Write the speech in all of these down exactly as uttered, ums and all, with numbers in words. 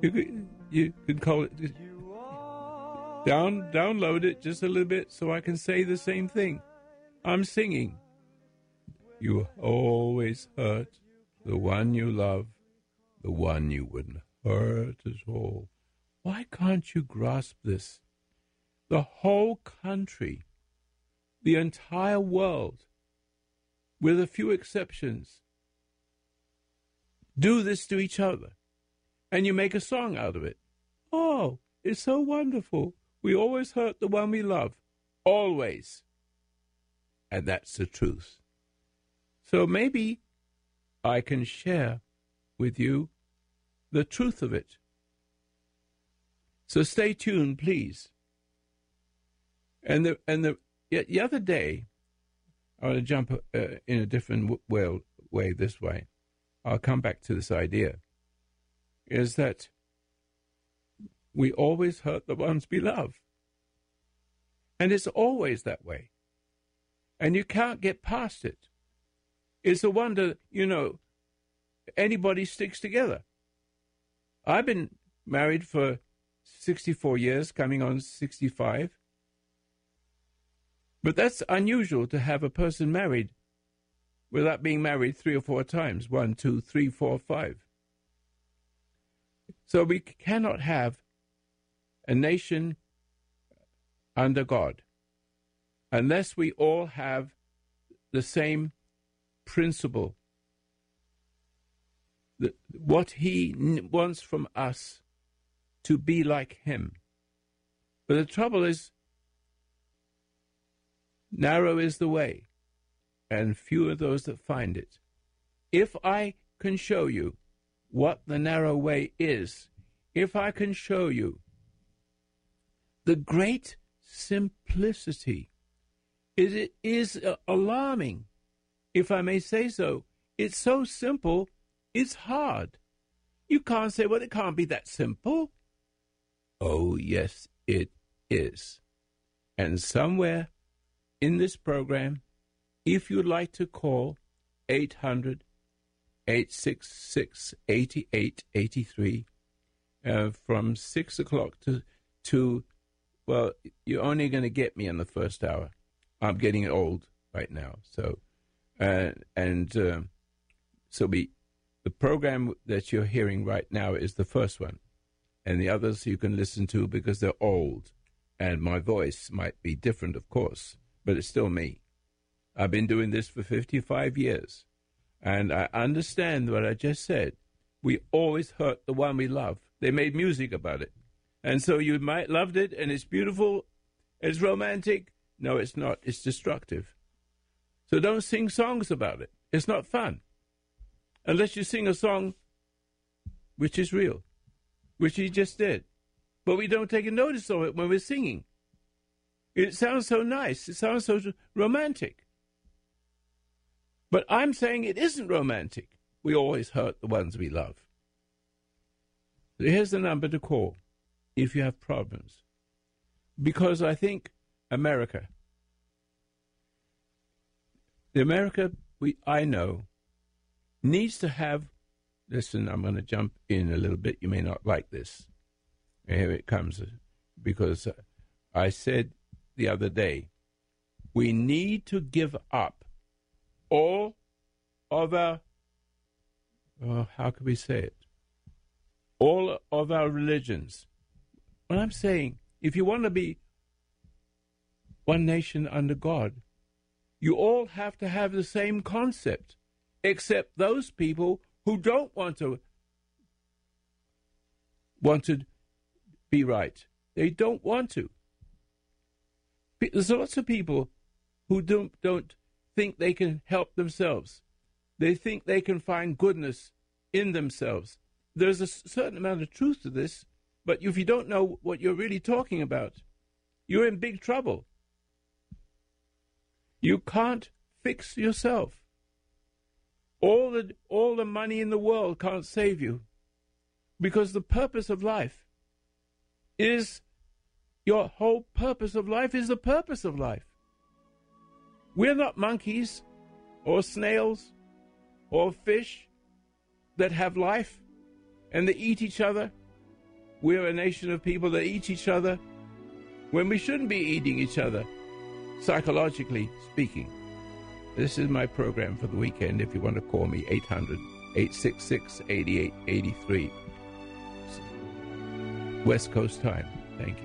You can, you can call it. Down, download it just a little bit so I can say the same thing. I'm singing. You always hurt the one you love, the one you wouldn't hurt at all. Why can't you grasp this? The whole country, the entire world, with a few exceptions, do this to each other, and you make a song out of it. Oh, it's so wonderful. We always hurt the one we love, always. And that's the truth. So maybe I can share with you the truth of it. So stay tuned, please. And the and the, the other day, I want to jump uh, in a different way, way this way. I'll come back to this idea, is that we always hurt the ones we love. And it's always that way. And you can't get past it. It's a wonder, you know, anybody sticks together. I've been married for sixty-four years, coming on sixty-five. But that's unusual to have a person married without being married three or four times. One, two, three, four, five. So we cannot have a nation under God unless we all have the same principle. The, what he n- wants from us to be like him. But the trouble is, narrow is the way, and few are those that find it. If I can show you what the narrow way is, if I can show you the great simplicity, it is alarming, if I may say so. It's so simple, it's hard. You can't say, well, it can't be that simple. Oh, yes, it is. And somewhere in this program, if you'd like to call eight hundred, eight six six, eight eight eight three uh, from six o'clock to, to, well, you're only going to get me in the first hour. I'm getting old right now. So, uh, and uh, so we, the program that you're hearing right now is the first one. And the others you can listen to because they're old. And my voice might be different, of course. But it's still me. I've been doing this for fifty-five years, and I understand what I just said. We always hurt the one we love. They made music about it, and so you might loved it, and it's beautiful, it's romantic. No, it's not. It's destructive. So don't sing songs about it. It's not fun, unless you sing a song which is real, which he just did. But we don't take a notice of it when we're singing. It sounds so nice. It sounds so romantic. But I'm saying it isn't romantic. We always hurt the ones we love. So here's the number to call if you have problems. Because I think America, the America we I know, needs to have, listen, I'm going to jump in a little bit. You may not like this. Here it comes. Because I said the other day, we need to give up all of our, oh, how can we say it? All of our religions. What I'm saying, if you want to be one nation under God, you all have to have the same concept, except those people who don't want to, want to be right. They don't want to. There's lots of people who don't don't think they can help themselves. They think they can find goodness in themselves. There's a certain amount of truth to this, but if you don't know what you're really talking about, you're in big trouble. You can't fix yourself. All the all the money in the world can't save you, because the purpose of life is. Your whole purpose of life is the purpose of life. We're not monkeys or snails or fish that have life and they eat each other We're a nation of people that eat each other when we shouldn't be eating each other, psychologically speaking. This is my program for the weekend. If you want to call me, eight hundred, eight six six, eight eight eight three. West Coast time. Thank you.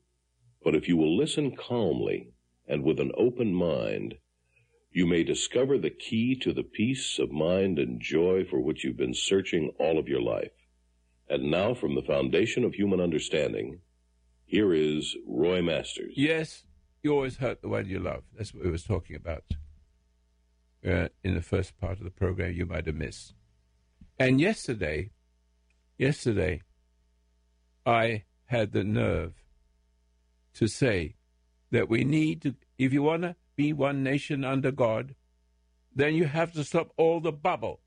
But if you will listen calmly and with an open mind, you may discover the key to the peace of mind and joy for which you've been searching all of your life. And now, from the Foundation of Human Understanding, here is Roy Masters. Yes, you always hurt the one you love. That's what we were talking about uh, in the first part of the program you might have missed. And yesterday, yesterday, I had the nerve to say that we need to, if you want to be one nation under God, then you have to stop all the bubble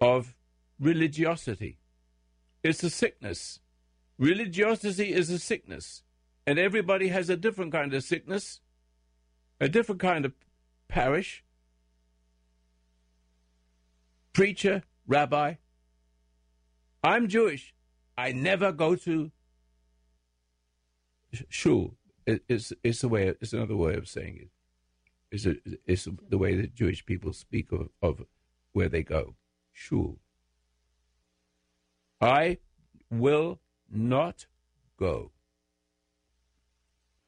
of religiosity. It's a sickness. Religiosity is a sickness, and everybody has a different kind of sickness, a different kind of parish, preacher, rabbi. I'm Jewish. I never go to shul. It's it's a way. It's another way of saying it. It's a, it's the way that Jewish people speak of, of where they go. Shul. I will not go.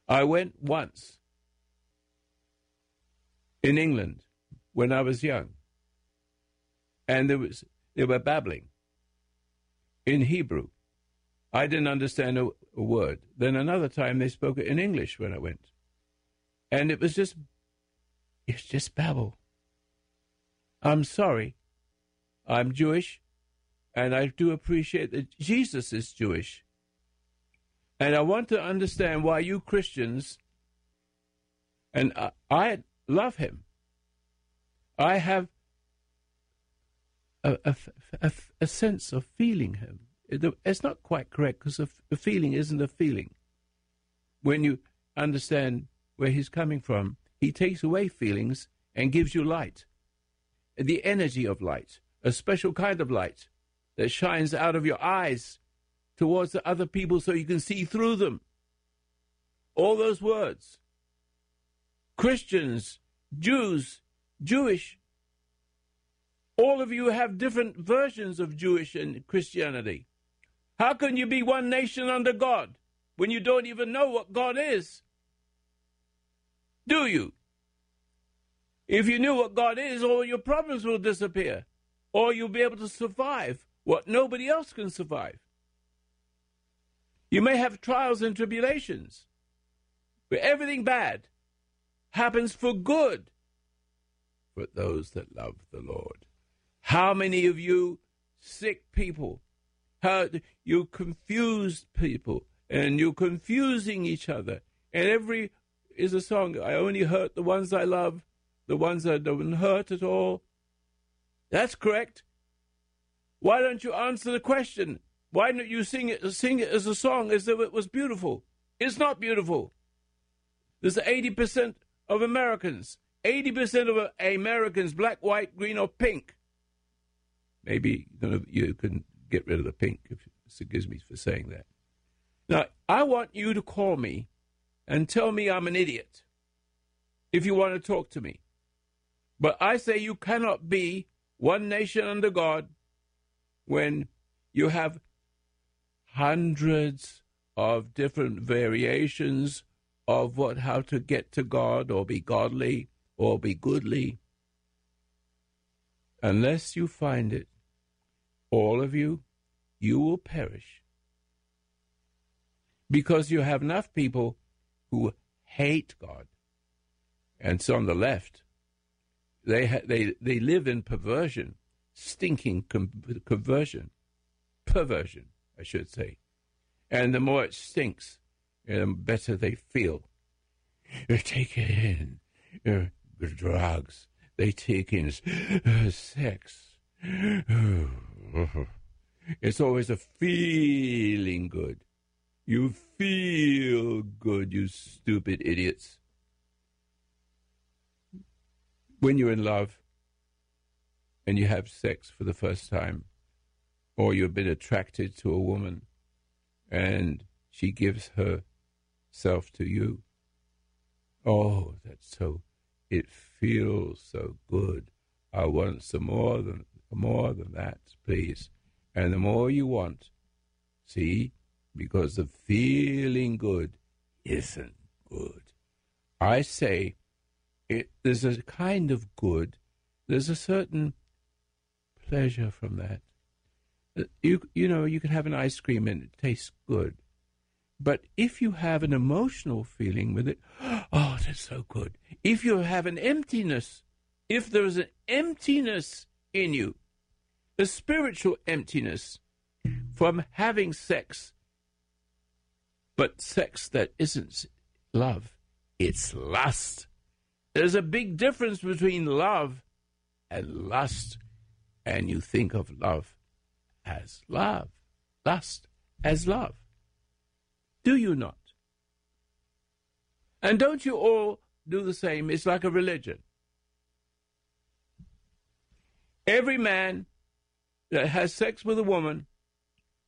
I went once in England when I was young, and there was they were babbling in Hebrew. I didn't understand a, a word. Then another time they spoke in English when I went. And it was just, it's just babble. I'm sorry. I'm Jewish, and I do appreciate that Jesus is Jewish. And I want to understand why you Christians, and I, I love him. I have a, a, a, a sense of feeling him. It's not quite correct, because a feeling isn't a feeling. When you understand where he's coming from, he takes away feelings and gives you light, the energy of light, a special kind of light that shines out of your eyes towards the other people so you can see through them. All those words, Christians, Jews, Jewish, all of you have different versions of Jewish and Christianity. How can you be one nation under God when you don't even know what God is? Do you? If you knew what God is, all your problems will disappear, or you'll be able to survive what nobody else can survive. You may have trials and tribulations, where everything bad happens for good for those that love the Lord. How many of you sick people, how you confused people, and you're confusing each other? And every is a song, I only hurt the ones I love, the ones I don't hurt at all. That's correct. Why don't you answer the question? Why don't you sing it, sing it as a song as though it was beautiful? It's not beautiful. There's eighty percent of Americans, eighty percent of Americans, black, white, green, or pink. Maybe you, know, you can get rid of the pink, if excuse me for saying that. Now, I want you to call me and tell me I'm an idiot if you want to talk to me. But I say you cannot be one nation under God when you have hundreds of different variations of what how to get to God or be godly or be goodly. Unless you find it, all of you, you will perish. Because you have enough people who hate God. And so on the left, they ha- they they live in perversion, stinking com- conversion, perversion, I should say. And the more it stinks, the better they feel. They take in uh, drugs. They take in uh, sex. It's always a feeling good. You feel good, you stupid idiots. When you're in love and you have sex for the first time, or you've been attracted to a woman and she gives herself to you, oh, that's so, it feels so good. I want some more than, more than that, please. And the more you want, see, because the feeling good isn't good. I say, It, there's a kind of good, there's a certain pleasure from that. You you know, you can have an ice cream and it tastes good. But if you have an emotional feeling with it, oh, that's so good. If you have an emptiness, if there's an emptiness in you, a spiritual emptiness from having sex, but sex that isn't love, it's lust. There's a big difference between love and lust, and you think of love as love, lust as love. Do you not? And don't you all do the same? It's like a religion. Every man that has sex with a woman,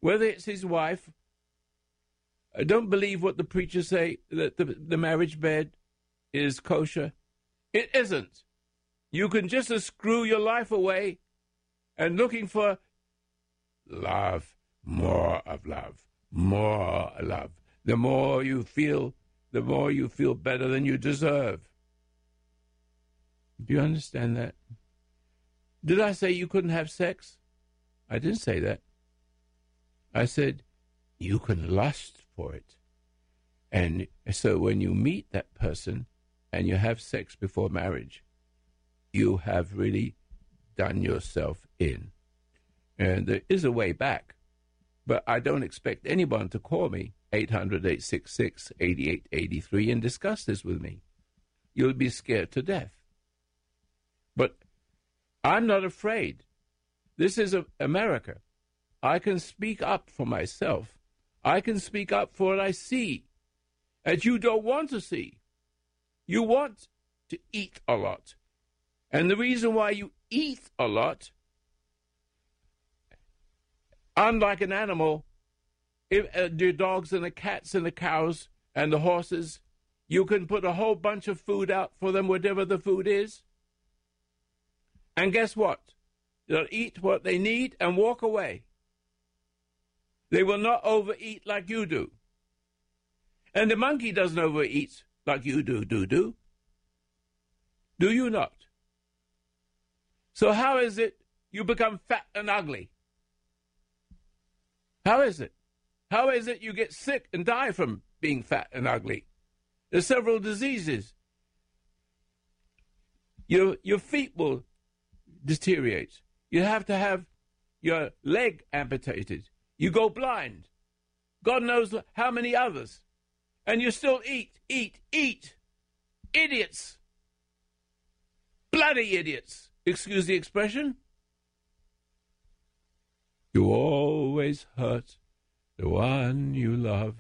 whether it's his wife, don't believe what the preachers say, that the, the marriage bed is kosher. It isn't. You can just uh, screw your life away and looking for love, more of love, more love. The more you feel, the more you feel better than you deserve. Do you understand that? Did I say you couldn't have sex? I didn't say that. I said you can lust for it. And so when you meet that person, and you have sex before marriage, you have really done yourself in. And there is a way back, but I don't expect anyone to call me eight hundred, eight six six, eight eight eight three and discuss this with me. You'll be scared to death. But I'm not afraid. This is America. I can speak up for myself. I can speak up for what I see that you don't want to see. You want to eat a lot. And the reason why you eat a lot, unlike an animal, if, uh, the dogs and the cats and the cows and the horses, you can put a whole bunch of food out for them, whatever the food is. And guess what? They'll eat what they need and walk away. They will not overeat like you do. And the monkey doesn't overeat like you do, do, do. Do you not? So how is it you become fat and ugly? How is it? How is it you get sick and die from being fat and ugly? There's several diseases. Your, your feet will deteriorate. You have to have your leg amputated. You go blind. God knows how many others. And you still eat, eat, eat. Idiots. Bloody idiots. Excuse the expression. You always hurt the one you love.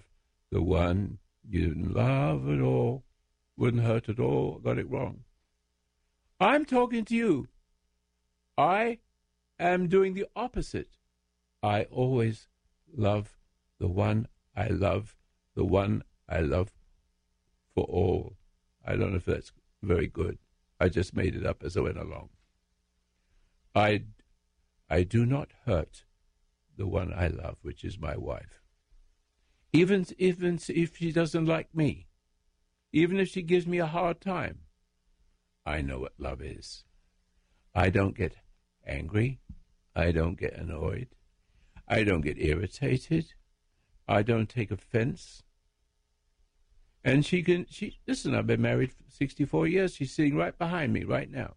The one you didn't love at all. Wouldn't hurt at all. Got it wrong. I'm talking to you. I am doing the opposite. I always love the one I love. The one I love for all. I don't know if that's very good. I just made it up as I went along. I, I do not hurt the one I love, which is my wife. Even, even if she doesn't like me, even if she gives me a hard time, I know what love is. I don't get angry. I don't get annoyed. I don't get irritated. I don't take offense. And she can, she, listen, I've been married for sixty-four years. She's sitting right behind me right now.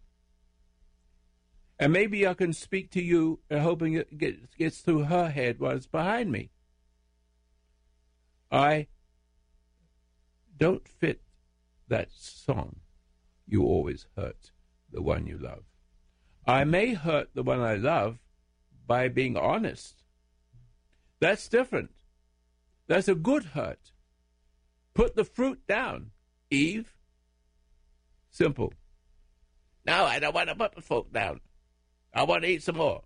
And maybe I can speak to you and hoping it gets, gets through her head while it's behind me. I don't fit that song. You always hurt the one you love. I may hurt the one I love by being honest. That's different. That's a good hurt. Put the fruit down, Eve. Simple. No, I don't want to put the fruit down. I want to eat some more.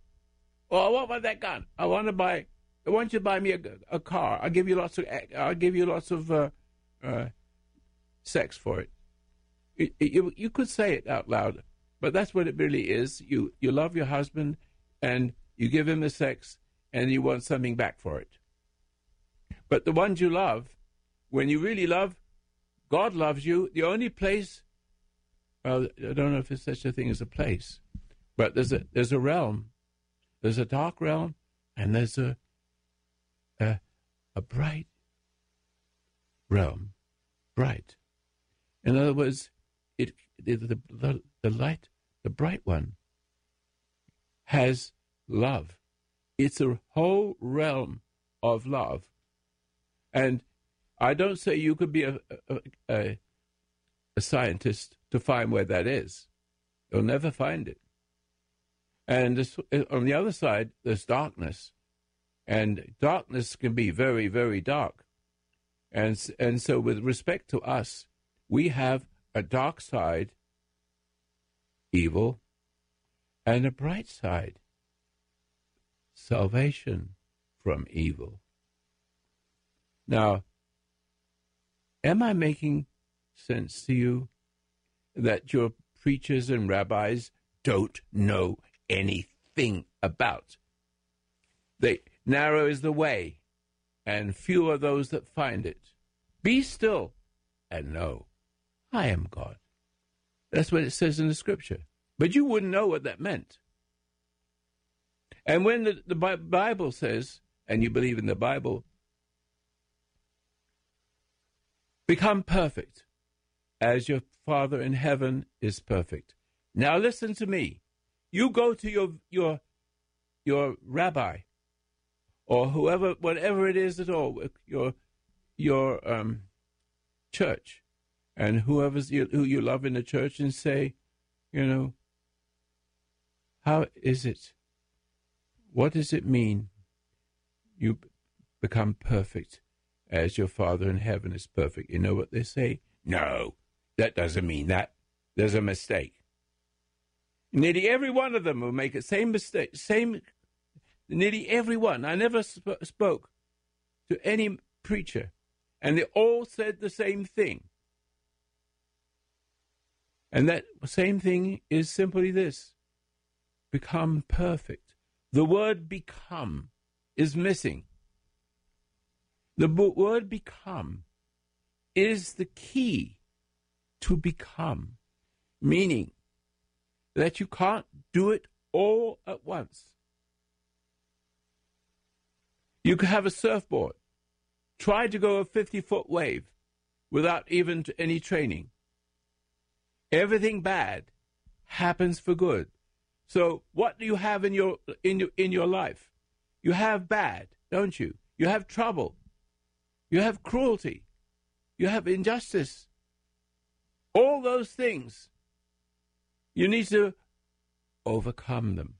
Oh, I want my that gun. I want to buy. I want you to buy me a, a car. I'll give you lots of. I'll give you lots of uh, uh, sex for it. You, you, you could say it out loud, but that's what it really is. You you love your husband, and you give him the sex, and you want something back for it. But the ones you love, when you really love, God loves you. The only place, well, I don't know if there's such a thing as a place, but there's a there's a realm, there's a dark realm, and there's a a, a bright realm, bright. In other words, it the, the the light, the bright one, has love. It's a whole realm of love, and I don't say you could be a, a, a, a scientist to find where that is. You'll never find it. And this, on the other side, there's darkness. And darkness can be very, very dark. And, and so with respect to us, we have a dark side, evil, and a bright side, salvation from evil. Now, am I making sense to you that your preachers and rabbis don't know anything about? They, narrow is the way, and few are those that find it. Be still and know, I am God. That's what it says in the Scripture. But you wouldn't know what that meant. And when the, the Bible says, and you believe in the Bible, become perfect, as your Father in heaven is perfect. Now listen to me. You go to your your your rabbi, or whoever, whatever it is at all, your your um, church, and whoever's you, who you love in the church, and say, you know, how is it? What does it mean? You become perfect. As your Father in heaven is perfect. You know what they say? No, that doesn't mean that. There's a mistake. Nearly every one of them will make the same mistake. Same, nearly every one. I never sp- spoke to any preacher, and they all said the same thing. And that same thing is simply this: become perfect. The word "become" is missing. The word "become" is the key to become, meaning that you can't do it all at once. You could have a surfboard. Try to go a fifty-foot wave without even any training. Everything bad happens for good. So what do you have in your in your, in your life? You have bad, don't you? You have trouble. You have cruelty. You have injustice. All those things, you need to overcome them.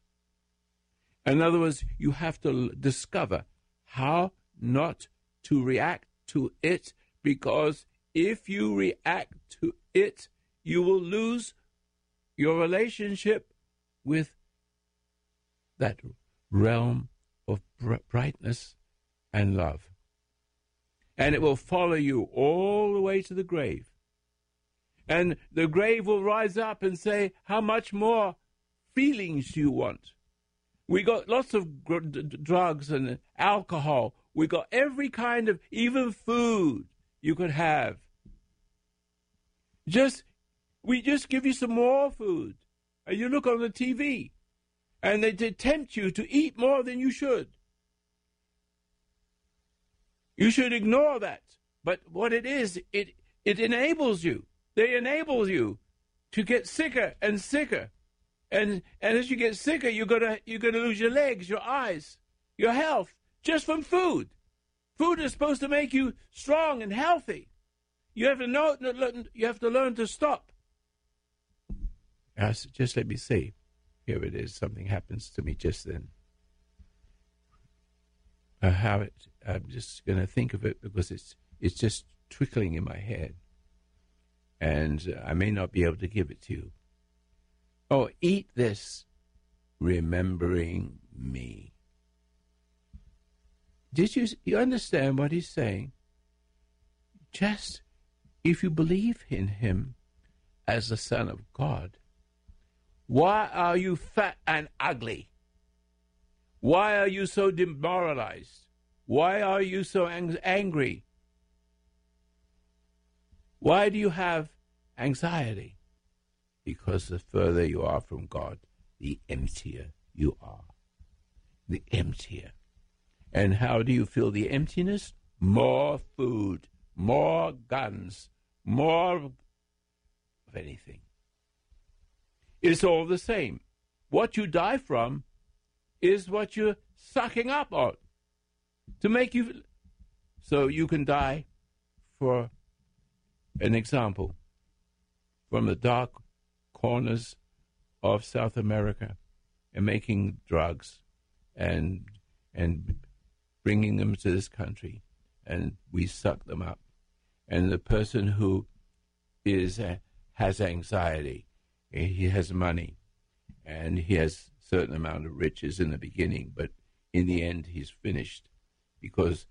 In other words, you have to discover how not to react to it, because if you react to it, you will lose your relationship with that realm of brightness and love. And it will follow you all the way to the grave. And the grave will rise up and say, how much more feelings do you want? We got lots of gr- d- drugs and alcohol. We got every kind of, even food you could have. Just, we just give you some more food. And you look on the T V. and they tempt you to eat more than you should. You should ignore that. But what it is, it, it enables you. They enable you to get sicker and sicker. And, and as you get sicker, you're gonna, you're gonna lose your legs, your eyes, your health, just from food. Food is supposed to make you strong and healthy. You have to know, you have to learn to stop. Uh, so just let me see. Here it is. Something happens to me just then. Uh, how it? I'm just going to think of it because it's it's just twinkling in my head, and I may not be able to give it to you. Oh, eat this, remembering me. Did you you understand what he's saying? Just if you believe in him as the Son of God, why are you fat and ugly? Why are you so demoralized? Why are you so ang- angry? Why do you have anxiety? Because the further you are from God, the emptier you are. The emptier. And how do you feel the emptiness? More food, more guns, more of anything. It's all the same. What you die from is what you're sucking up on to make you... So you can die, for an example, from the dark corners of South America and making drugs and and bringing them to this country, and we suck them up. And the person who is uh, has anxiety, he has money, and he has certain amount of riches in the beginning, but in the end he's finished because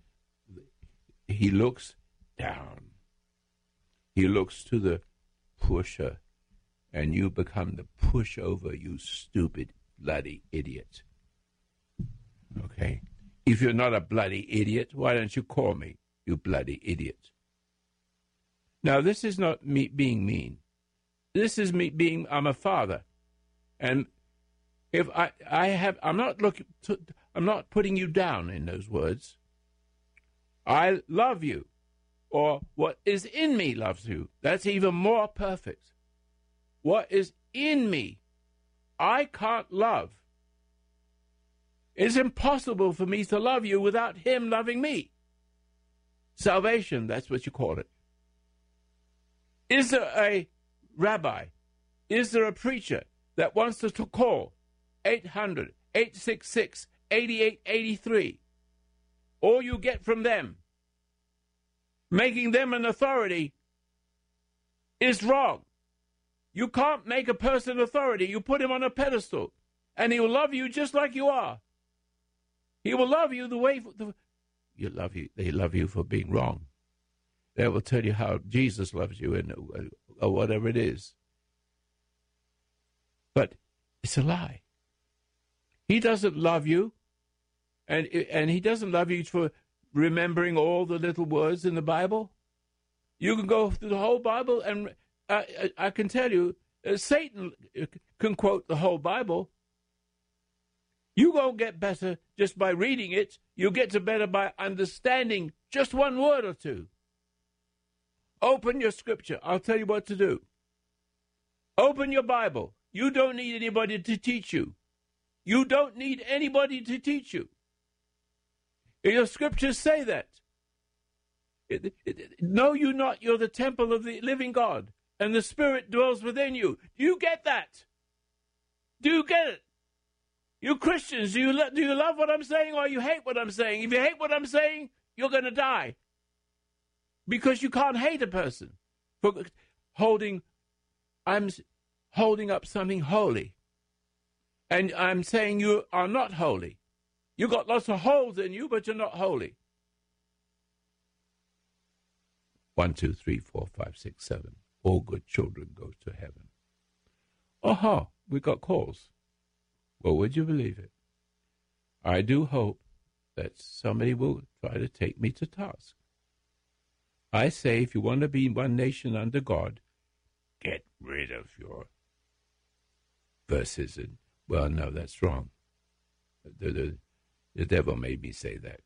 he looks down. He looks to the pusher, and you become the pushover, you stupid, bloody idiot. Okay? If you're not a bloody idiot, why don't you call me, you bloody idiot? Now, this is not me being mean. This is me being, I'm a father, and if I, I have, I'm not looking, to, I'm not putting you down in those words. I love you, or what is in me loves you. That's even more perfect. What is in me, I can't love. It's impossible for me to love you without him loving me. Salvation, that's what you call it. Is there a rabbi, is there a preacher that wants to call eight hundred, eight six six, eight eight eight three? All you get from them, making them an authority, is wrong. You can't make a person authority. You put him on a pedestal, and he will love you just like you are. He will love you the way the, you love you. They love you for being wrong. They will tell you how Jesus loves you, and or whatever it is. But it's a lie. He doesn't love you, and and he doesn't love you for remembering all the little words in the Bible. You can go through the whole Bible, and I, I, I can tell you, uh, Satan can quote the whole Bible. You won't get better just by reading it. You'll get to better by understanding just one word or two. Open your scripture. I'll tell you what to do. Open your Bible. You don't need anybody to teach you. You don't need anybody to teach you. Your scriptures say that. It, it, it, know you not, you're the temple of the living God, and the Spirit dwells within you. Do you get that? Do you get it? You Christians, do you, lo- do you love what I'm saying, or you hate what I'm saying? If you hate what I'm saying, you're going to die. Because you can't hate a person for holding, I'm holding up something holy. And I'm saying you are not holy. You've got lots of holes in you, but you're not holy. One, two, three, four, five, six, seven. All good children go to heaven. Aha, uh-huh, we got calls. Well, would you believe it? I do hope that somebody will try to take me to task. I say, if you want to be one nation under God, get rid of your verses and Well, no, that's wrong. The, the, the devil made me say that.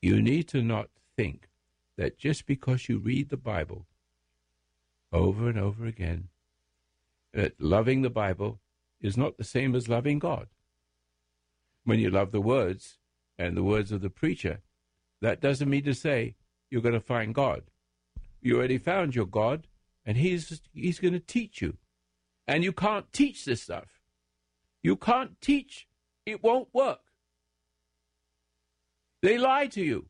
You need to not think that just because you read the Bible over and over again, that loving the Bible is not the same as loving God. When you love the words and the words of the preacher, that doesn't mean to say you're going to find God. You already found your God, and he's he's going to teach you. And you can't teach this stuff. You can't teach. It won't work. They lie to you.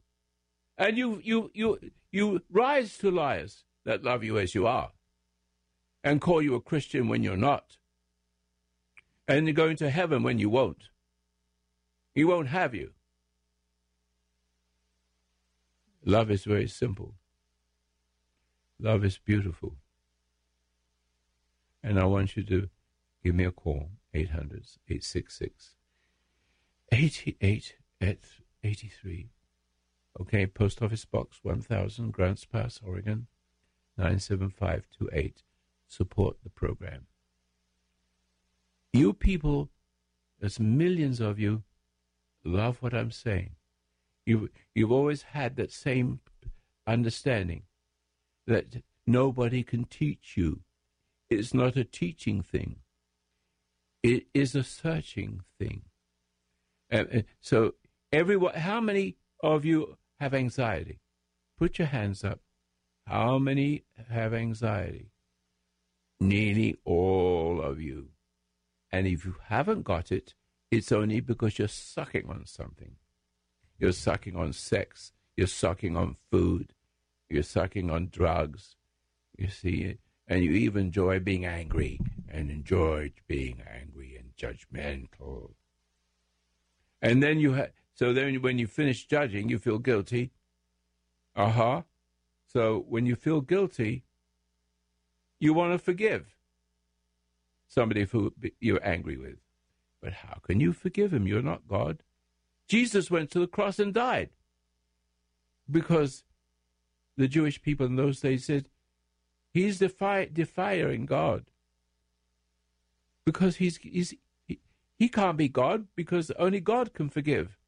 And you you you you rise to liars that love you as you are and call you a Christian when you're not. And you're going to heaven when you won't. He won't have you. Love is very simple. Love is beautiful. And I want you to give me a call, eight hundred, eight six six, eight eight eight three. Okay, Post Office Box one thousand, Grants Pass, Oregon, nine seven five two eight. Support the program. You people, there's millions of you, love what I'm saying. You've, you've always had that same understanding that nobody can teach you. It's not a teaching thing. It is a searching thing. And so, everyone, how many of you have anxiety? Put your hands up. How many have anxiety? Nearly all of you. And if you haven't got it, it's only because you're sucking on something. You're sucking on sex. You're sucking on food. You're sucking on drugs. You see, and you even enjoy being angry and enjoy being angry and judgmental. And then you ha- so then when you finish judging, you feel guilty. Uh-huh. So when you feel guilty, you want to forgive somebody who you're angry with. But how can you forgive him? You're not God. Jesus went to the cross and died because the Jewish people in those days said, he's defi- defying God because he's, he's he, he can't be God because only God can forgive.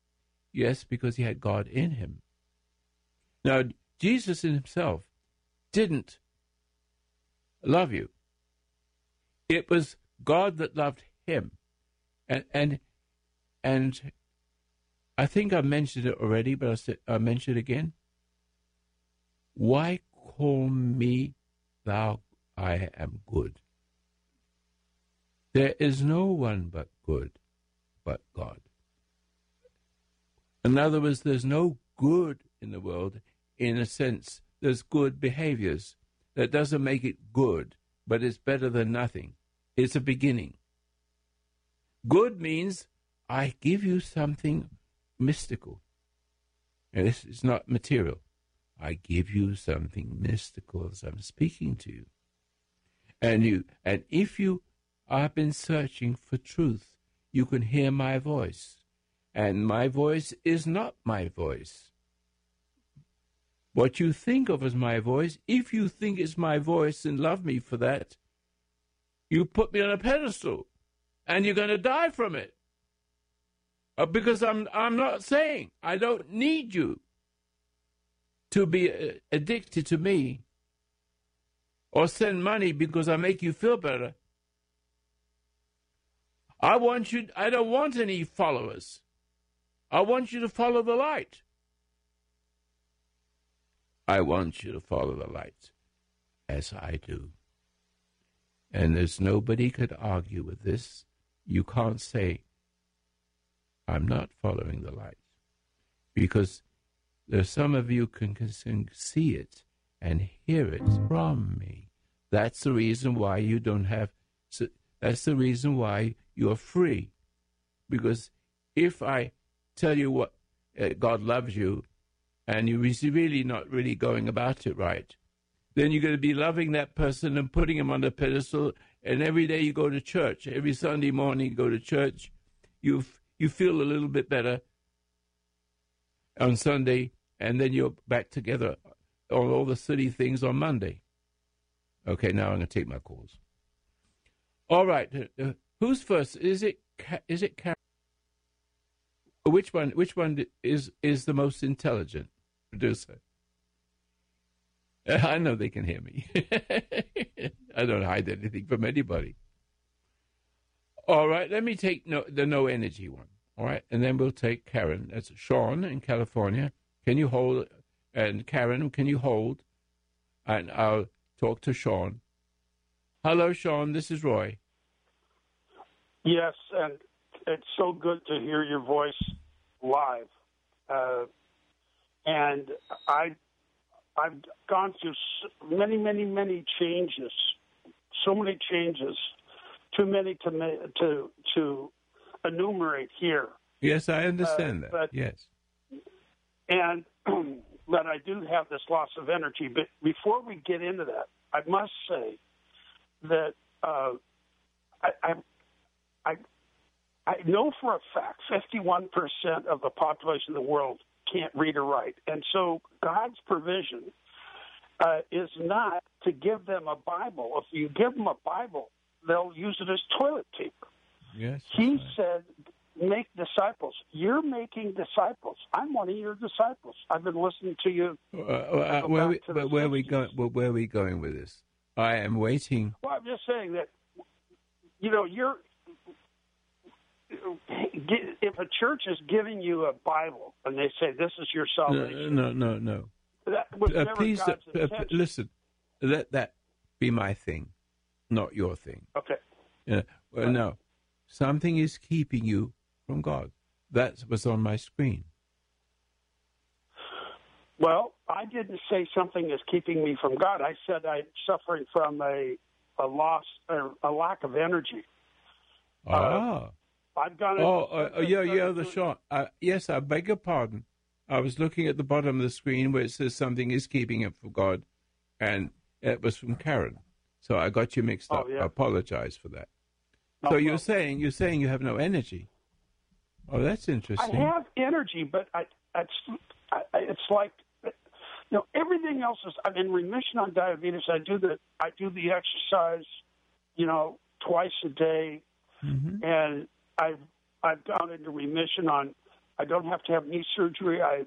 Yes, because he had God in him. Now, Jesus in himself didn't love you. It was God that loved him. And and and I think I mentioned it already, but I'll, say, I'll mention it again. Why call me thou? I am good. There is no one but good, but God. In other words, there's no good in the world. In a sense, there's good behaviors. That doesn't make it good, but it's better than nothing. It's a beginning. Good means I give you something mystical. And this is not material. I give you something mystical as I'm speaking to you. And you, and if you have been searching for truth, you can hear my voice. And my voice is not my voice. What you think of as my voice, if you think it's my voice and love me for that, you put me on a pedestal. And you're going to die from it. Uh, because I'm I'm not saying, I don't need you to be uh, addicted to me or send money because I make you feel better. I want you, I don't want any followers. I want you to follow the light. I want you to follow the light as I do. And there's nobody could argue with this. You can't say, I'm not following the light. Because there's some of you can, can see it and hear it from me. That's the reason why you don't have, so that's the reason why you're free. Because if I tell you what uh, God loves you, and you're really not really going about it right, then you're going to be loving that person and putting him on a pedestal. And every day you go to church, every Sunday morning you go to church, you you feel a little bit better on Sunday, and then you're back together on all the silly things on Monday. Okay, now I'm going to take my calls. All right, Who's first? Is it is it Carol? Which one? Which one is is the most intelligent producer? I know they can hear me. I don't hide anything from anybody. All right, let me take no, the no energy one. All right, and then we'll take Karen. That's Sean in California. Can you hold? And Karen, can you hold? And I'll talk to Sean. Hello, Sean. This is Roy. Yes, and it's so good to hear your voice live. Uh, and I, I've gone through many, many, many changes. So many changes. Too many to to to enumerate here. Yes, I understand uh, that. But, yes, and but I do have this loss of energy. But before we get into that, I must say that uh, I, I I I know for a fact fifty-one percent of the population of the world can't read or write, and so God's provision uh, is not to give them a Bible. If you give them a Bible, they'll use it as toilet paper. Yes, he said, make disciples. You're making disciples. I'm one of your disciples. I've been listening to you. Uh, uh, where are we, but where, we go, where are we going with this? I am waiting. Well, I'm just saying that, you know, you're, if a church is giving you a Bible and they say this is your salvation. No, no, no, no. That was uh, never please God's uh, intention. Listen, let that be my thing. Not your thing. Okay. Yeah. Well, no. Something is keeping you from God. That was on my screen. Well, I didn't say something is keeping me from God. I said I'm suffering from a a loss, or a lack of energy. Ah. Uh, I've got. Oh, uh, oh, yeah, yeah. The shot. Uh, yes, I beg your pardon. I was looking at the bottom of the screen where it says something is keeping him from God, and it was from Karen. So I got you mixed oh, up. Yeah. I apologize for that. No, so you're no. saying you're saying you have no energy. Oh, that's interesting. I have energy, but I, I, I it's like, you know, everything else is. I'm in remission on diabetes. I do the I do the exercise, you know, twice a day, mm-hmm. and I've I've gone into remission on. I don't have to have knee surgery. I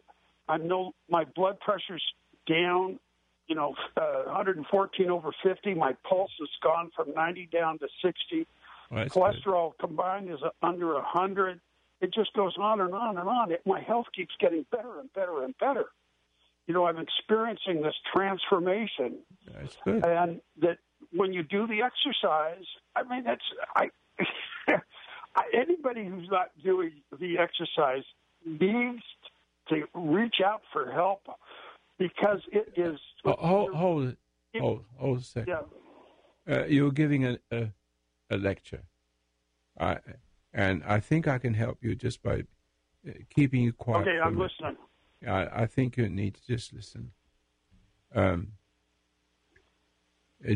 I'm no my blood pressure's down. You know, uh, one hundred fourteen over fifty. My pulse has gone from ninety down to sixty. Oh, cholesterol good. Combined is under one hundred. It just goes on and on and on. It, my health keeps getting better and better and better. You know, I'm experiencing this transformation. That's good. And that when you do the exercise, I mean, that's I. Anybody who's not doing the exercise needs to reach out for help. Because it is... Oh, hold, hold, it, hold, hold a second. Yeah. Uh, you're giving a, a, a lecture. I, and I think I can help you just by keeping you quiet. Okay, I'm listening. I, I think you need to just listen. Um,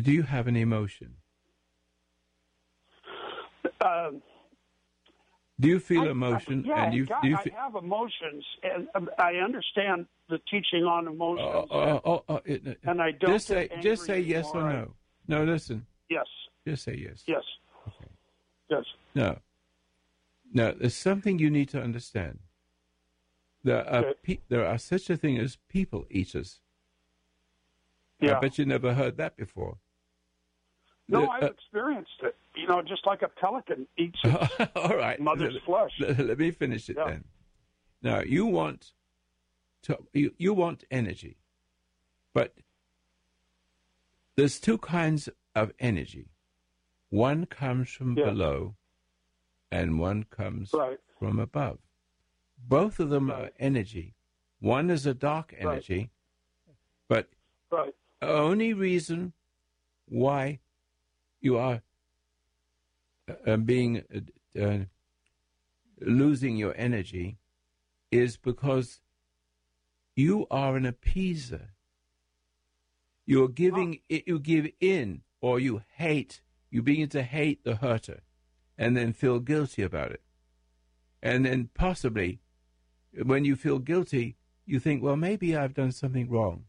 do you have an emotion? Um, do you feel I, emotion? I, yeah, and you, God, do you fe- I have emotions, and um, I understand... the teaching on emotions, oh, oh, oh, oh, it, it, and I don't just say just say yes or no. No, listen. Yes. Just say yes. Yes. Okay. Yes. No. No. There's something you need to understand. There are okay. pe- there are such a thing as people eaters. Yeah. I bet you never heard that before. No, the, I've uh, experienced it. You know, just like a pelican eats its all right. mother's let, flesh. Let, let me finish it yeah. then. Now you want. To, you, you want energy, but there's two kinds of energy. One comes from yeah. below, and one comes right. from above. Both of them right. are energy. One is a dark energy, right. but right. the only reason why you are uh, being uh, uh, losing your energy is because you are an appeaser. You're giving, oh. you give in, or you hate. You begin to hate the hurter, and then feel guilty about it. And then possibly, when you feel guilty, you think, well, maybe I've done something wrong,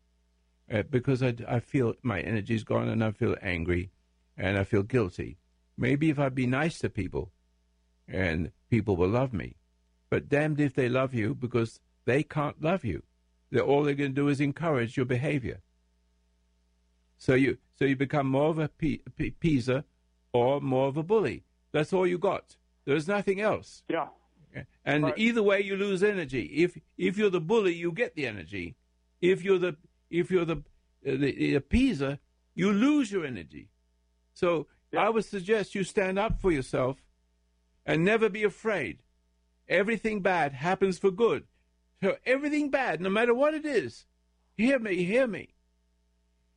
uh, because I, I feel my energy's gone, and I feel angry, and I feel guilty. Maybe if I'd be nice to people, and people will love me. But damned if they love you, because they can't love you. They're, all they're going to do is encourage your behavior. So you so you become more of a pleaser or more of a bully. That's all you got. There's nothing else. Yeah. And right. Either way, you lose energy. If if you're the bully, you get the energy. If you're the if you're the the, the appeaser, you lose your energy. So yeah. I would suggest you stand up for yourself, and never be afraid. Everything bad happens for good. So everything bad, no matter what it is, hear me, hear me.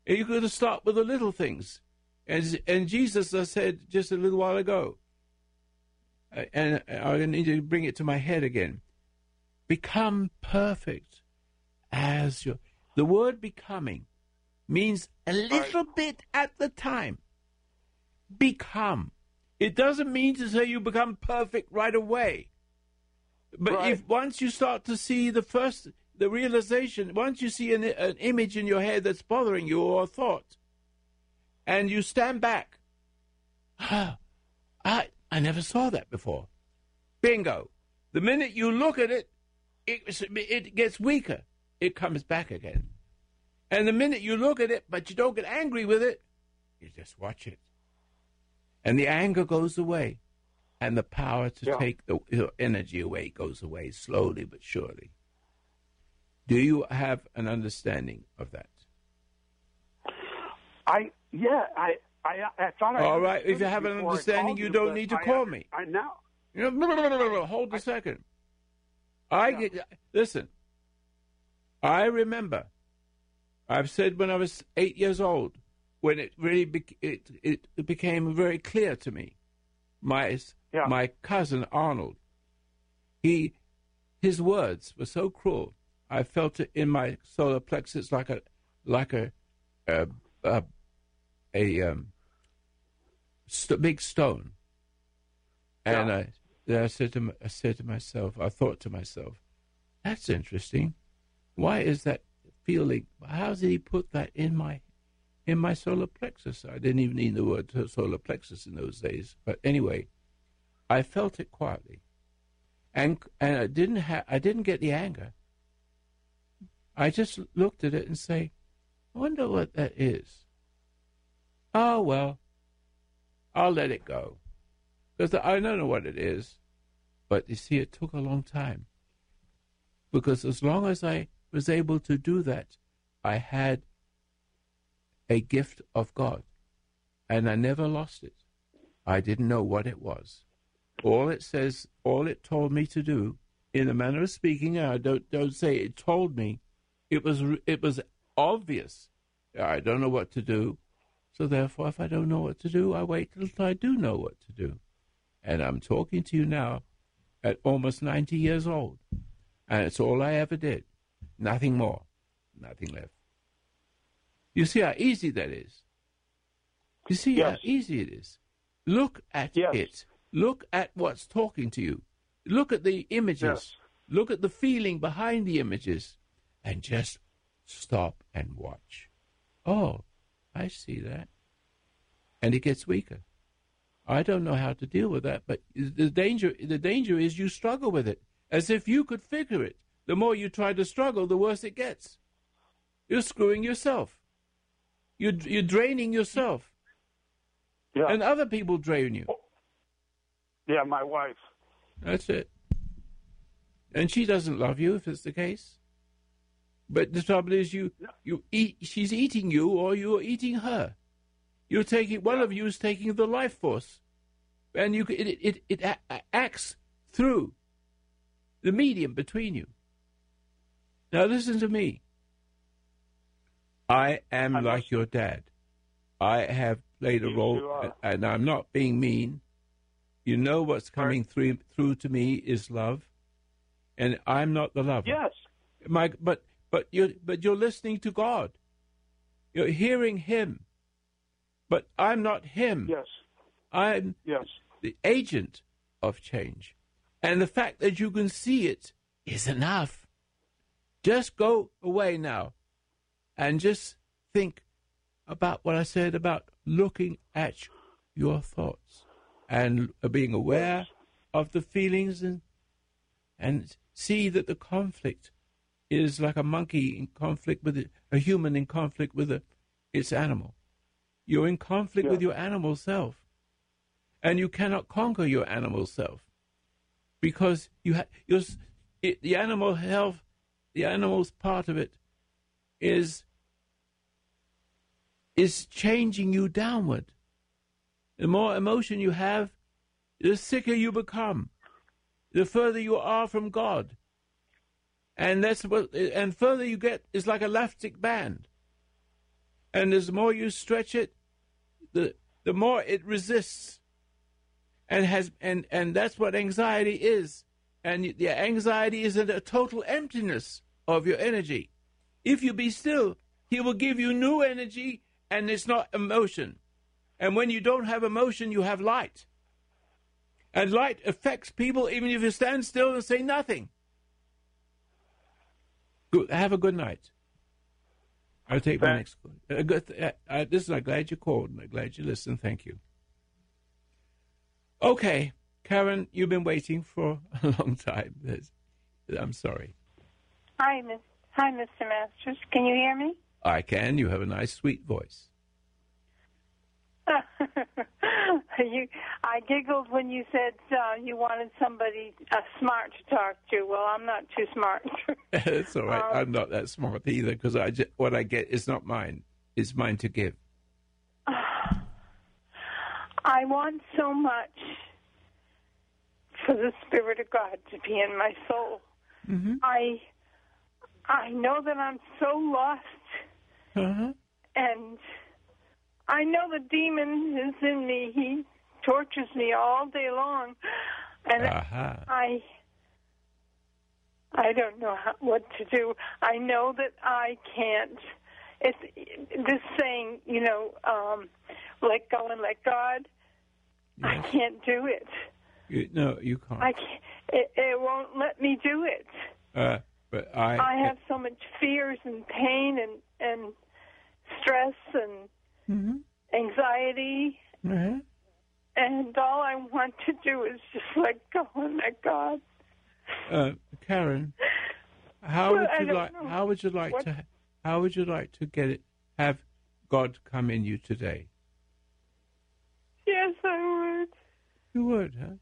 And you've got to start with the little things. And and Jesus, I said just a little while ago, and I need to bring it to my head again. Become perfect as your. The word becoming means a little bit at the time. Become. It doesn't mean to say you become perfect right away. But right. if once you start to see the first, the realization, once you see an, an image in your head that's bothering you or a thought, and you stand back, ah, I, I never saw that before. Bingo. The minute you look at it, it, it gets weaker. It comes back again. And the minute you look at it, but you don't get angry with it, you just watch it. And the anger goes away. And the power to yeah. take the your energy away goes away slowly but surely. Do you have an understanding of that? I yeah I I, I thought I all right. If you have an understanding, you don't need to I, call me. I know. You know, hold a second. I yeah. get, listen. I remember. I've said when I was eight years old, when it really be, it it became very clear to me. My yeah. my cousin Arnold, he his words were so cruel. I felt it in my solar plexus like a like a a, a, a um, st- big stone. And yeah. I then I said to m- I said to myself, I thought to myself, that's interesting. Why is that feeling? How did he put that in my? In my solar plexus. I didn't even need the word solar plexus in those days. But anyway, I felt it quietly. And and I didn't ha- I didn't get the anger. I just looked at it and say, I wonder what that is. Oh, well, I'll let it go. Because I don't know what it is. But you see, it took a long time. Because as long as I was able to do that, I had a gift of God, and I never lost it. I didn't know what it was. All it says, all it told me to do, in a manner of speaking, I don't don't say it told me. It was it was obvious. I don't know what to do, so therefore, if I don't know what to do, I wait till I do know what to do. And I'm talking to you now, at almost ninety years old, and it's all I ever did. Nothing more, nothing left. You see how easy that is. You see yes. how easy it is. Look at yes. it. Look at what's talking to you. Look at the images. Yes. Look at the feeling behind the images. And just stop and watch. Oh, I see that. And it gets weaker. I don't know how to deal with that, but the danger, the danger is you struggle with it, as if you could figure it. The more you try to struggle, the worse it gets. You're screwing yourself. You're, you're draining yourself, yeah. and other people drain you. Yeah, my wife. That's it. And she doesn't love you, if it's the case. But the trouble is, you, yeah. you eat. She's eating you, or you're eating her. You're taking one yeah. of you is taking the life force, and you it it it, it acts through the medium between you. Now listen to me. I am I'm like not... your dad. I have played a you, role, you and I'm not being mean. You know what's coming right. through through to me is love, and I'm not the lover. Yes, my but but you but you're listening to God. You're hearing Him, but I'm not Him. Yes, I'm yes. the agent of change, and the fact that you can see it is enough. Just go away now. And just think about what I said about looking at your thoughts. and being aware of the feelings and, and see that the conflict is like a monkey in conflict with a, a human in conflict with a, its animal. You're in conflict yeah. with your animal self, and you cannot conquer your animal self because you ha- you're, it, the animal health, the animal's part of it is is changing you downward. The more emotion you have, the sicker you become, the further you are from God. And that's what. And further you get, it's like an elastic band. And as more you stretch it, the the more it resists. And has and, and that's what anxiety is. And the anxiety is a total emptiness of your energy. If you be still, He will give you new energy, and it's not emotion. And when you don't have emotion, you have light. And light affects people, even if you stand still and say nothing. Good. Have a good night. I'll take Thanks. my next call. Uh, good th- uh, listen, I'm glad you called, and I'm glad you listened. Thank you. Okay, Karen, you've been waiting for a long time. There's, I'm sorry. Hi, Miss. Hi, Mister Masters. Can you hear me? I can. You have a nice, sweet voice. you, I giggled when you said uh, you wanted somebody uh, smart to talk to. Well, I'm not too smart. That's all right. Um, I'm not that smart either, because I just, what I get is not mine. It's mine to give. I want so much for the Spirit of God to be in my soul. Mm-hmm. I I know that I'm so lost, uh-huh. and I know the demon is in me. He tortures me all day long, and uh-huh. I I don't know how, what to do. I know that I can't. It's this saying, you know, um, let go and let God. Yes. I can't do it. You, no, you can't. I can't. It, it won't let me do it. Uh, but I. I have it, so much fears and pain and and stress and. Mm-hmm. Anxiety, mm-hmm. and all I want to do is just let go and let God. Uh, Karen, how well, would you like? Know. How would you like what? to? How would you like to get it? Have God come in you today? Yes, I would. You would, huh?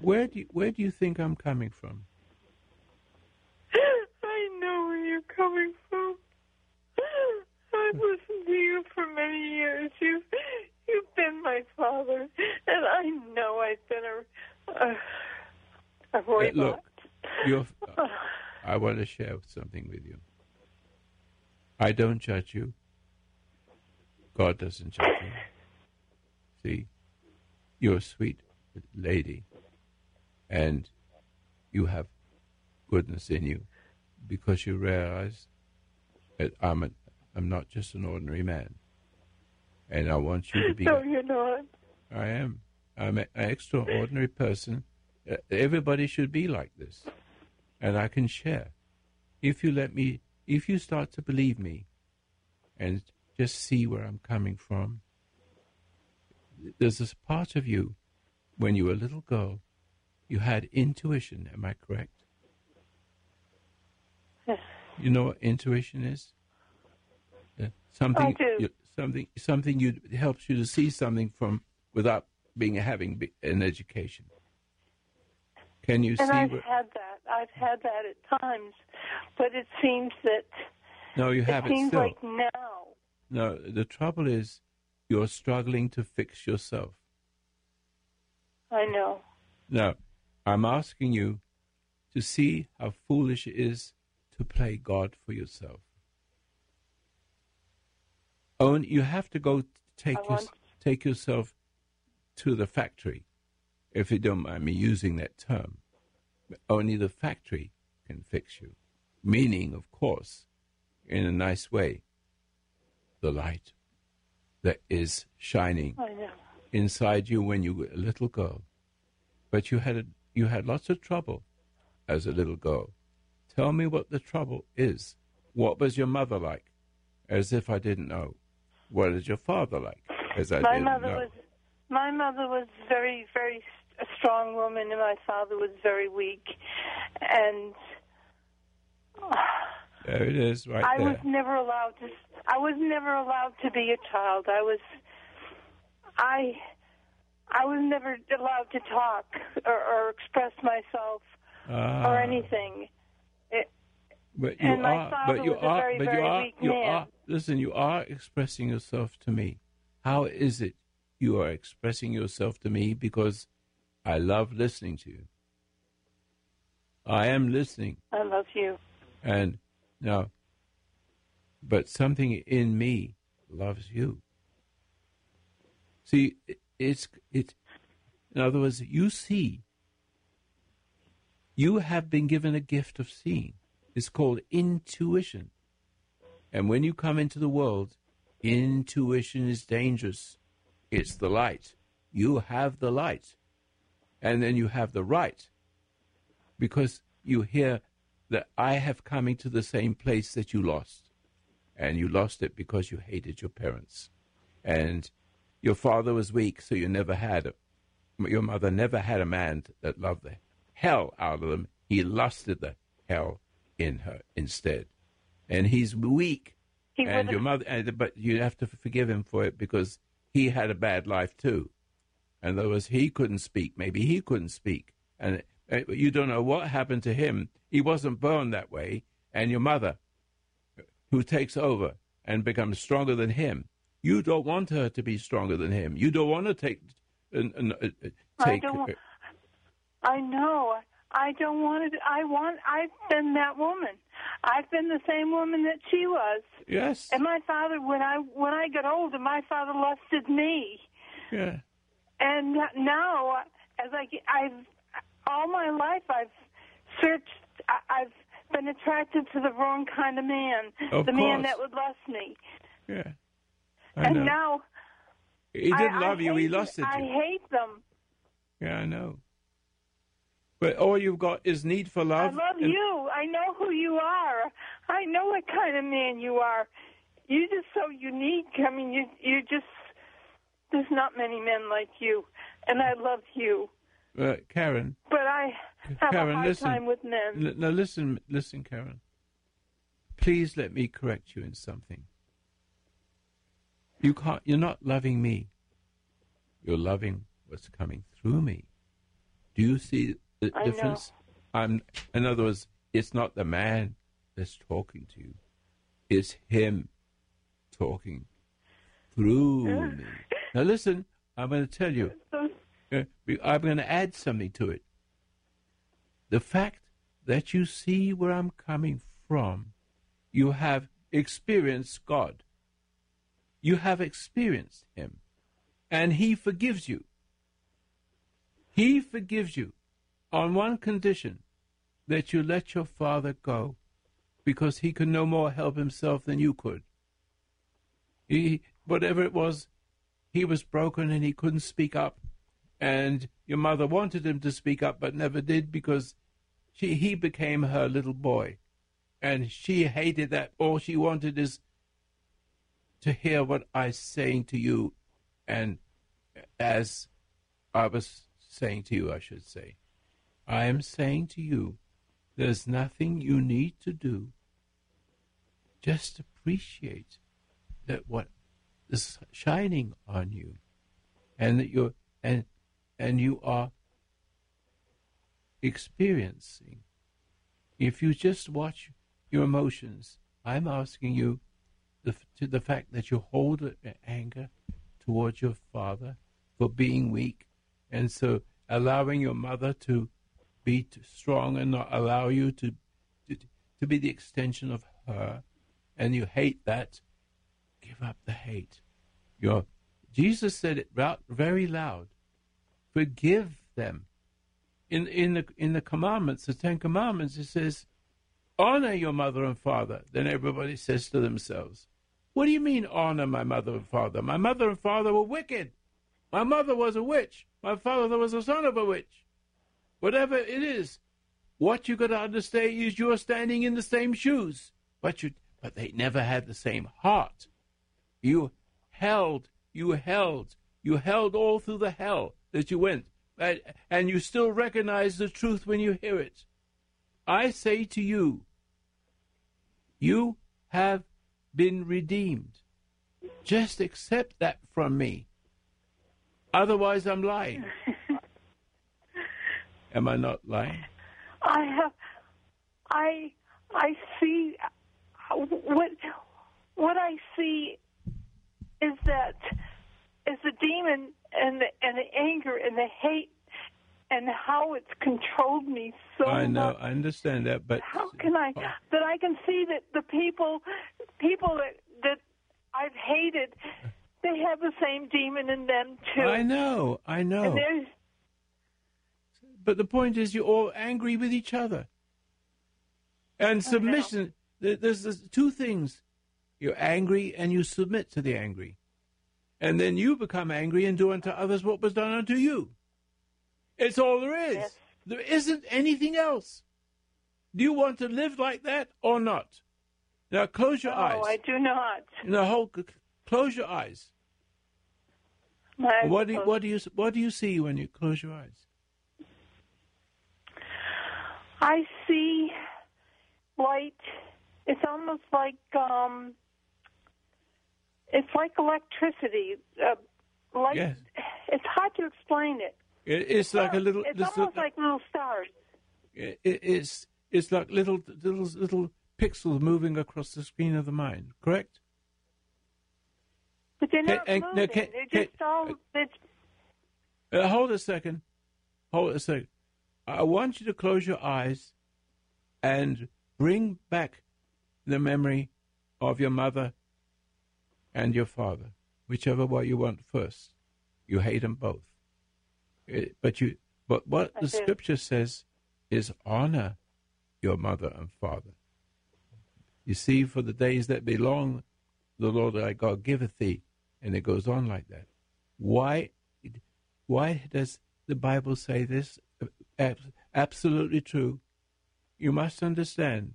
Where do you, Where do you think I'm coming from? I know where you're coming from. I've listened to you for many years. You've, you've been my father, and I know I've been a, a, a boy. Look, you're, I want to share something with you. I don't judge you. God doesn't judge you. See, you're a sweet lady, and you have goodness in you because you realize that I'm a I'm not just an ordinary man, and I want you to be. No, good. You're not. I am. I'm an extraordinary person. Everybody should be like this, and I can share. If you let me, if you start to believe me, and just see where I'm coming from, there's this part of you, when you were a little girl, you had intuition. Am I correct? Yes. You know what intuition is? Something, you, something, something you helps you to see something from without being having be, an education. Can you and see? And I've where, had that. I've had that at times, but it seems that no, you have it seems still. Like now. No, the trouble is you're struggling to fix yourself. I know. No, I'm asking you to see how foolish it is to play God for yourself. Own, you have to go take your, take yourself to the factory, if you don't mind me using that term. Only the factory can fix you. Meaning, of course, in a nice way, the light that is shining inside you when you were a little girl. But you had a, you had lots of trouble as a little girl. Tell me what the trouble is. What was your mother like? As if I didn't know. What is your father like? as I my did. Mother was, my mother was very, very a strong woman, and my father was very weak. And oh, there it is, right I there. was never allowed to. I was never allowed to be a child. I was. I. I was never allowed to talk or, or express myself ah. or anything. It, but you and my are, father but you was are, a very, but you very are, weak you man. Are, listen, you are expressing yourself to me. How is it you are expressing yourself to me? Because I love listening to you. I am listening. I love you. And now, but something in me loves you. See, It's it. In other words, you see. You have been given a gift of seeing. It's called intuition. And when you come into the world, intuition is dangerous. It's the light. You have the light, and then you have the right, because you hear that I have come into the same place that you lost, and you lost it because you hated your parents, and. Your father was weak, so you never had a, your mother never had a man that loved the hell out of them. He lusted the hell in her instead, and he's weak. He and your mother, and, but you have to forgive him for it because he had a bad life too. In other words, he couldn't speak. Maybe he couldn't speak, and you don't know what happened to him. He wasn't born that way, and your mother, who takes over and becomes stronger than him. You don't want her to be stronger than him. You don't want to take... Uh, uh, take I, don't want, I know. I don't want to... I want... I've been that woman. I've been the same woman that she was. Yes. And my father, when I when I got older, my father lusted me. Yeah. And now, as I get, I've... All my life, I've searched... I've been attracted to the wrong kind of man. Of the course. Man that would lust me. Yeah. I and know. Now, he didn't I, love I you. He lost it. I you. hate them. Yeah, I know. But all you've got is need for love. I love and... you. I know who you are. I know what kind of man you are. You're just so unique. I mean, you you just there's not many men like you, and I love you. Uh, Karen. But I have Karen, a hard listen. time with men. L- no, listen, listen, Karen. Please let me correct you in something. You can't, you're not loving me. You're loving what's coming through me. Do you see the I difference? Know. I'm, in other words, it's not the man that's talking to you. It's him talking through me. Now listen, I'm going to tell you. I'm going to add something to it. The fact that you see where I'm coming from, you have experienced God. You have experienced him, and he forgives you. He forgives you on one condition, that you let your father go, because he could no more help himself than you could. He, whatever it was, he was broken and he couldn't speak up, and your mother wanted him to speak up but never did, because she, he became her little boy, and she hated that. All she wanted is to hear what I'm saying to you, and as I was saying to you, I should say, I am saying to you, there's nothing you need to do. Just appreciate that what is shining on you, and that you're and and you are experiencing. If you just watch your emotions, I'm asking you. The, to the fact that you hold anger towards your father for being weak, and so allowing your mother to be strong and not allow you to, to to be the extension of her, and you hate that. Give up the hate. Your Jesus said it very loud. Forgive them. In in the in the commandments, the Ten Commandments, it says, honor your mother and father. Then everybody says to themselves, what do you mean, honor my mother and father? My mother and father were wicked. My mother was a witch. My father was a son of a witch. Whatever it is, what you got to understand is you are standing in the same shoes. But you, but they never had the same heart. You held you held. You held all through the hell that you went, and you still recognize the truth when you hear it. I say to you, you have been redeemed. Just accept that from me. Otherwise, I'm lying. Am I not lying? I have. I. I see. What. What I see is that is the demon and the, and the anger and the hate and how it's controlled me so much. I know. I understand that, but how can I? That I can see that the people, people that that I've hated, they have the same demon in them too. I know. I know. And there's, but the point is, you're all angry with each other. And submission, there's, there's two things. You're angry and you submit to the angry. And then you become angry and do unto others what was done unto you. It's all there is. Yes. There isn't anything else. Do you want to live like that or not? Now close your no, eyes. No, I do not. Now hold, close your eyes. What do, what, do you, what do you see when you close your eyes? I see light. It's almost like um, it's like electricity. Uh, light. Yes. It's hard to explain it. it it's like uh, a little. It's almost a, like little stars. It, it's it's like little little little pixels moving across the screen of the mind. Correct. But they're not can, moving. No, can, they're just can, all. They're... Uh, hold a second. Hold a second. I want you to close your eyes and bring back the memory of your mother and your father, whichever one you want first. You hate them both. It, but you, but what I the do. Scripture says is honor your mother and father. You see, for the days that be long, the Lord thy God giveth thee. And it goes on like that. Why, why does the Bible say this? Absolutely true. You must understand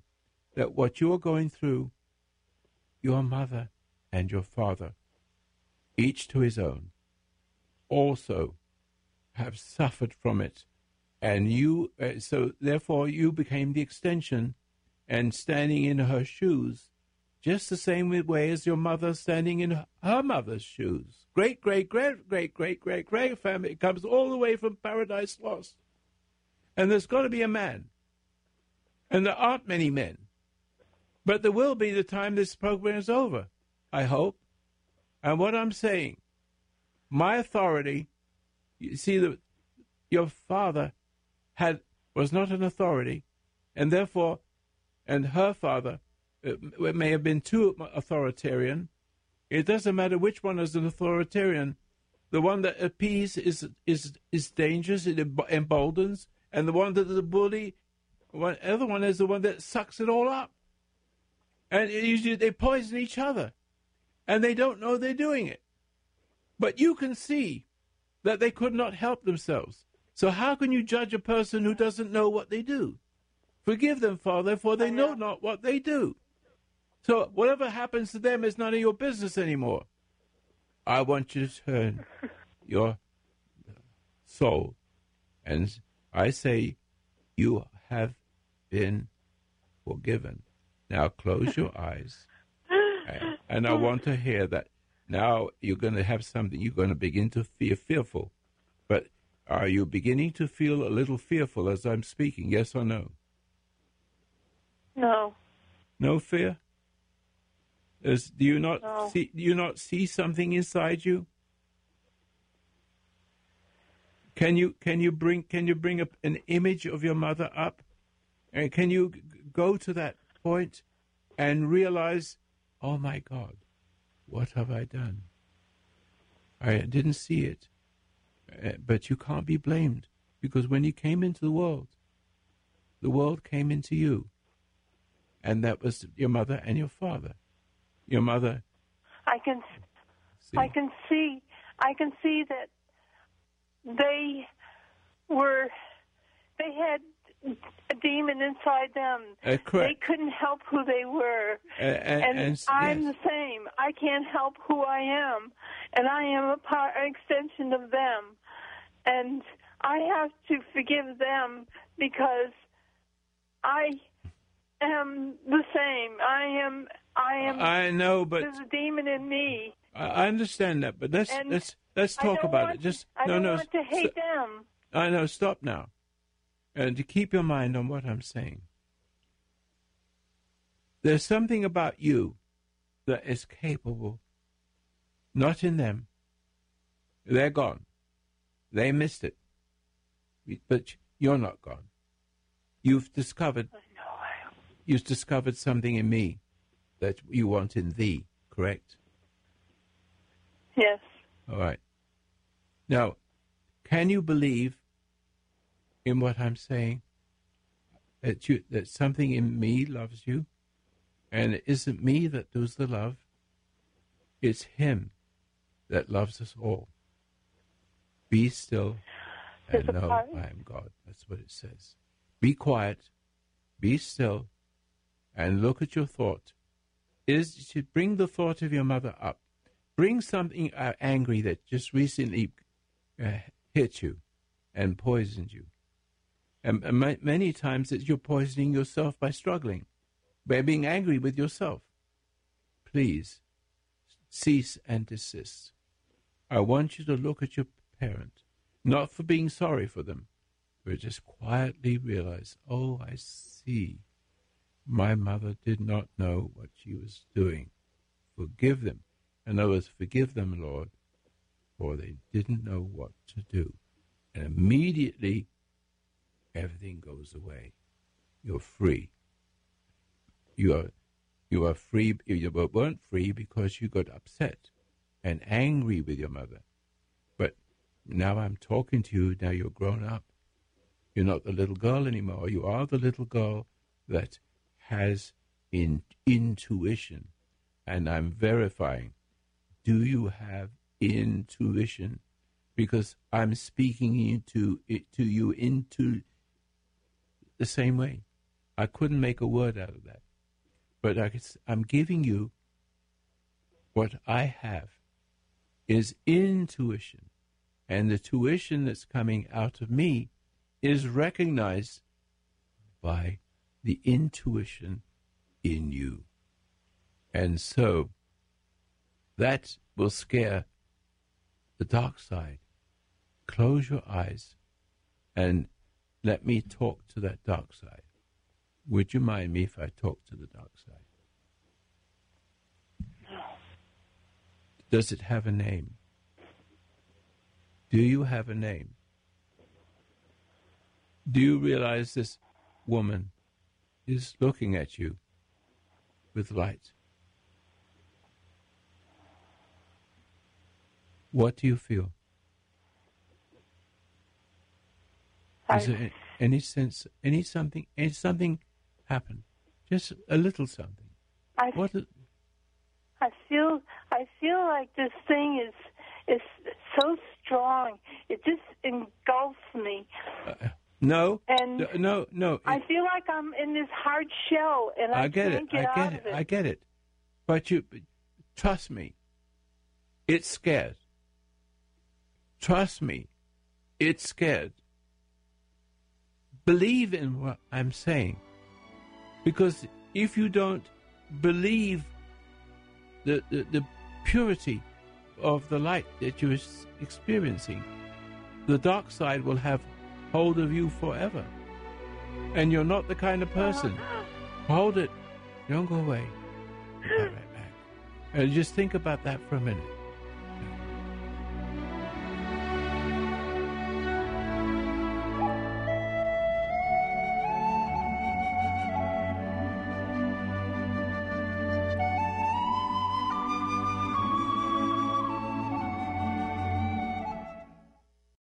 that what you are going through, your mother and your father, each to his own, also have suffered from it. And you, uh, so therefore you became the extension and standing in her shoes, just the same way as your mother standing in her mother's shoes. Great, great, great, great, great, great, great family. It comes all the way from Paradise Lost. And there's got to be a man. And there aren't many men. But there will be the time this program is over, I hope. And what I'm saying, my authority, you see, the, your father had was not an authority, and therefore, and her father, it, it may have been too authoritarian. It doesn't matter which one is an authoritarian. The one that appeases is, is, is dangerous, it emboldens. And the one that is a bully, one other one is the one that sucks it all up. And it usually they poison each other. And they don't know they're doing it. But you can see that they could not help themselves. So how can you judge a person who doesn't know what they do? Forgive them, Father, for they know not what they do. So whatever happens to them is none of your business anymore. I want you to turn your soul and I say, you have been forgiven. Now close your eyes. And, and I want to hear that. Now you're going to have something. You're going to begin to feel fearful. But are you beginning to feel a little fearful as I'm speaking? Yes or no? No. No fear? Is, do you not no. see, do you not see something inside you? Can you can you bring can you bring up an image of your mother up, and can you go to that point and realize, oh my God, what have I done? I didn't see it, but you can't be blamed because when you came into the world, the world came into you, and that was your mother and your father. Your mother. I can, see? I can see, I can see that. They were, they had a demon inside them. Uh, correct. They couldn't help who they were. Uh, and, and, and I'm yes. the same. I can't help who I am. And I am a part, an extension of them. And I have to forgive them because I am the same. I am... I am... I know, but... There's a demon in me. I understand that, but let's and let's let's talk about it. Just I no, don't no, want to hate st- them. I know. Stop now, and to keep your mind on what I'm saying. There's something about you that is capable. Not in them. They're gone. They missed it, but you're not gone. You've discovered. I know. I you've discovered something in me that you want in thee. Correct. Yes. All right. Now, can you believe in what I'm saying? That you that something in me loves you, and it isn't me that does the love. It's Him that loves us all. Be still and know I am God. That's what it says. Be quiet, be still, and look at your thought. Is you should bring the thought of your mother up. Bring something uh, angry that just recently uh, hit you and poisoned you. And, and my, many times it's you're poisoning yourself by struggling, by being angry with yourself. Please, cease and desist. I want you to look at your parent, not for being sorry for them, but just quietly realize, oh, I see. My mother did not know what she was doing. Forgive them. In other words, forgive them, Lord, for they didn't know what to do. And immediately, everything goes away. You're free. You are, you are free. You weren't free because you got upset and angry with your mother. But now I'm talking to you. Now you're grown up. You're not the little girl anymore. You are the little girl that has in, intuition. And I'm verifying. Do you have intuition? Because I'm speaking to, to you into the same way. I couldn't make a word out of that. But I could, I'm giving you what I have is intuition. And the tuition that's coming out of me is recognized by the intuition in you. And so... that will scare the dark side. Close your eyes and let me talk to that dark side. Would you mind me if I talk to the dark side? Does it have a name? Do you have a name? Do you realize this woman is looking at you with light? What do you feel? Is there any sense, any something, any something happened? Just a little something. I, what is, I feel, I feel like this thing is is so strong. It just engulfs me. Uh, no, and no, no, no. I feel like I'm in this hard shell, and I, I get can't it. Get I get out it. Of it. I get it. But you, trust me, it's scared. Trust me, it's scared. Believe in what I'm saying. Because if you don't believe the, the, the purity of the light that you're experiencing, the dark side will have hold of you forever. And you're not the kind of person. Hold it. Don't go away. I'll be right back. And just think about that for a minute.